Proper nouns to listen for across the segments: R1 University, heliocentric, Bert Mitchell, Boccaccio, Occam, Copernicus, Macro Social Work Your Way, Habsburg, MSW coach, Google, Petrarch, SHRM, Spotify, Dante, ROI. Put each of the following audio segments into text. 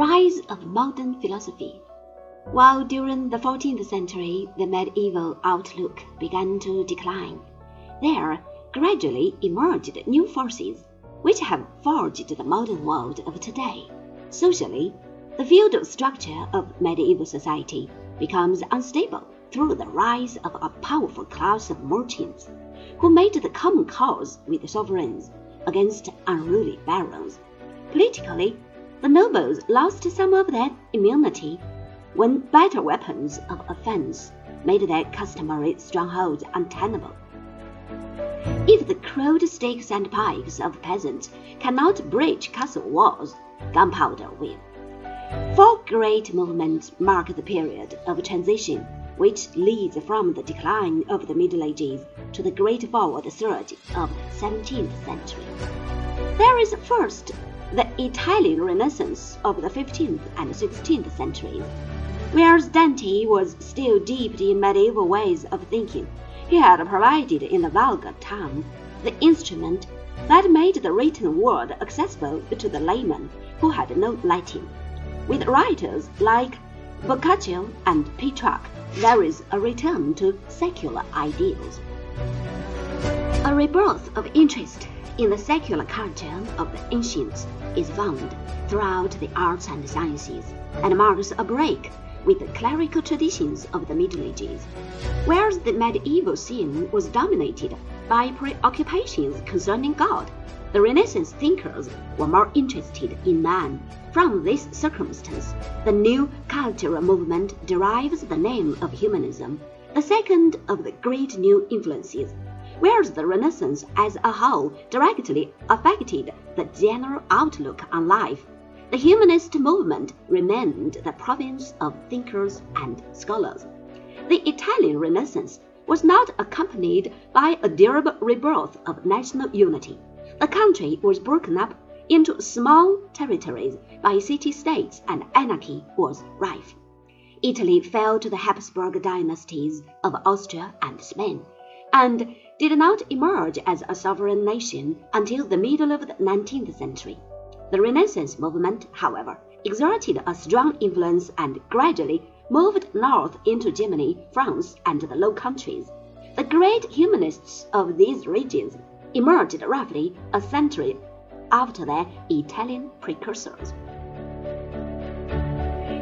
Rise of modern philosophy. While during the 14th century the medieval outlook began to decline, there gradually emerged new forces which have forged the modern world of today. Socially, the feudal structure of medieval society becomes unstable through the rise of a powerful class of merchants who made the common cause with the sovereigns against unruly barons. Politically, the nobles lost some of their immunity when better weapons of offense made their customary strongholds untenable. If the crooked sticks and pikes of peasants cannot breach castle walls, gunpowder will. Four great movements mark the period of transition which leads from the decline of the Middle Ages to the great forward surge of the 17th century. There is first the Italian Renaissance of the 15th and 16th centuries. Whereas Dante was still deep in medieval ways of thinking, he had provided in the vulgar tongue the instrument that made the written word accessible to the layman who had no Latin. With writers like Boccaccio and Petrarch, there is a return to secular ideals. A rebirth of interest in the secular culture of the ancients is found throughout the arts and sciences, and marks a break with the clerical traditions of the Middle Ages. Whereas the medieval scene was dominated by preoccupations concerning God, the Renaissance thinkers were more interested in man. From this circumstance, the new cultural movement derives the name of humanism, the second of the great new influences. Whereas the Renaissance as a whole directly affected the general outlook on life, the humanist movement remained the province of thinkers and scholars. The Italian Renaissance was not accompanied by a durable rebirth of national unity. The country was broken up into small territories by city-states, and anarchy was rife. Italy fell to the Habsburg dynasties of Austria and Spain, and did not emerge as a sovereign nation until the middle of the 19th century. The Renaissance movement, however, exerted a strong influence and gradually moved north into Germany, France, and the Low Countries. The great humanists of these regions emerged roughly a century after their Italian precursors.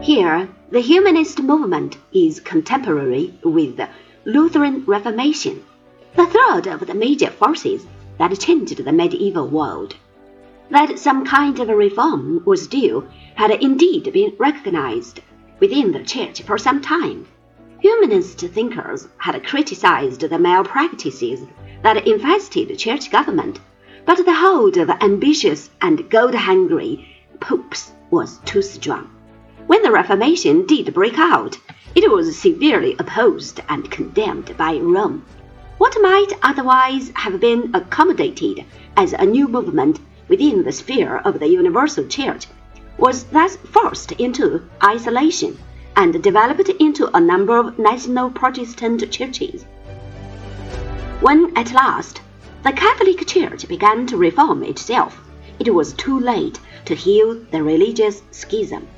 Here, the humanist movement is contemporary with the Lutheran Reformation, the third of the major forces that changed the medieval world. That some kind of a reform was due had indeed been recognized within the Church for some time. Humanist thinkers had criticized the malpractices that infested Church government, but the hold of ambitious and gold-hungry popes was too strong. When the Reformation did break out, it was severely opposed and condemned by Rome. What might otherwise have been accommodated as a new movement within the sphere of the universal Church was thus forced into isolation and developed into a number of national Protestant churches. When at last the Catholic Church began to reform itself, it was too late to heal the religious schism.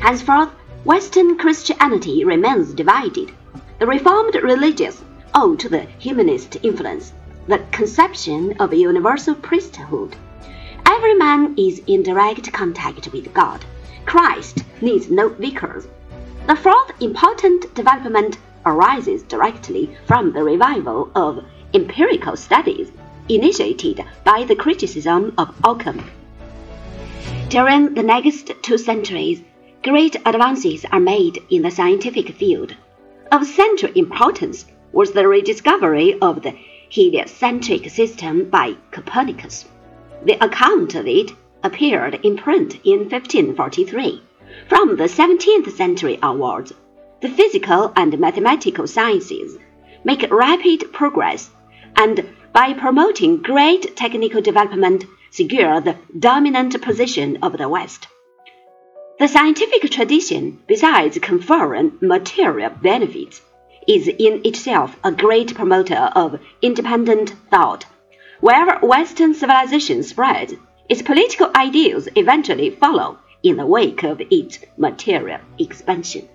Henceforth, Western Christianity remains divided. The reformed religious owe to the humanist influence the conception of a universal priesthood. Every man is in direct contact with God. Christ needs no vicars. The fourth important development arises directly from the revival of empirical studies initiated by the criticism of Occam. During the next two centuries, great advances are made in the scientific field. Of central importance was the rediscovery of the heliocentric system by Copernicus. The account of it appeared in print in 1543. From the 17th century onwards, the physical and mathematical sciences make rapid progress, and by promoting great technical development, secure the dominant position of the West. The scientific tradition, besides conferring material benefits, is in itself a great promoter of independent thought. Wherever Western civilization spreads, its political ideals eventually follow in the wake of its material expansion.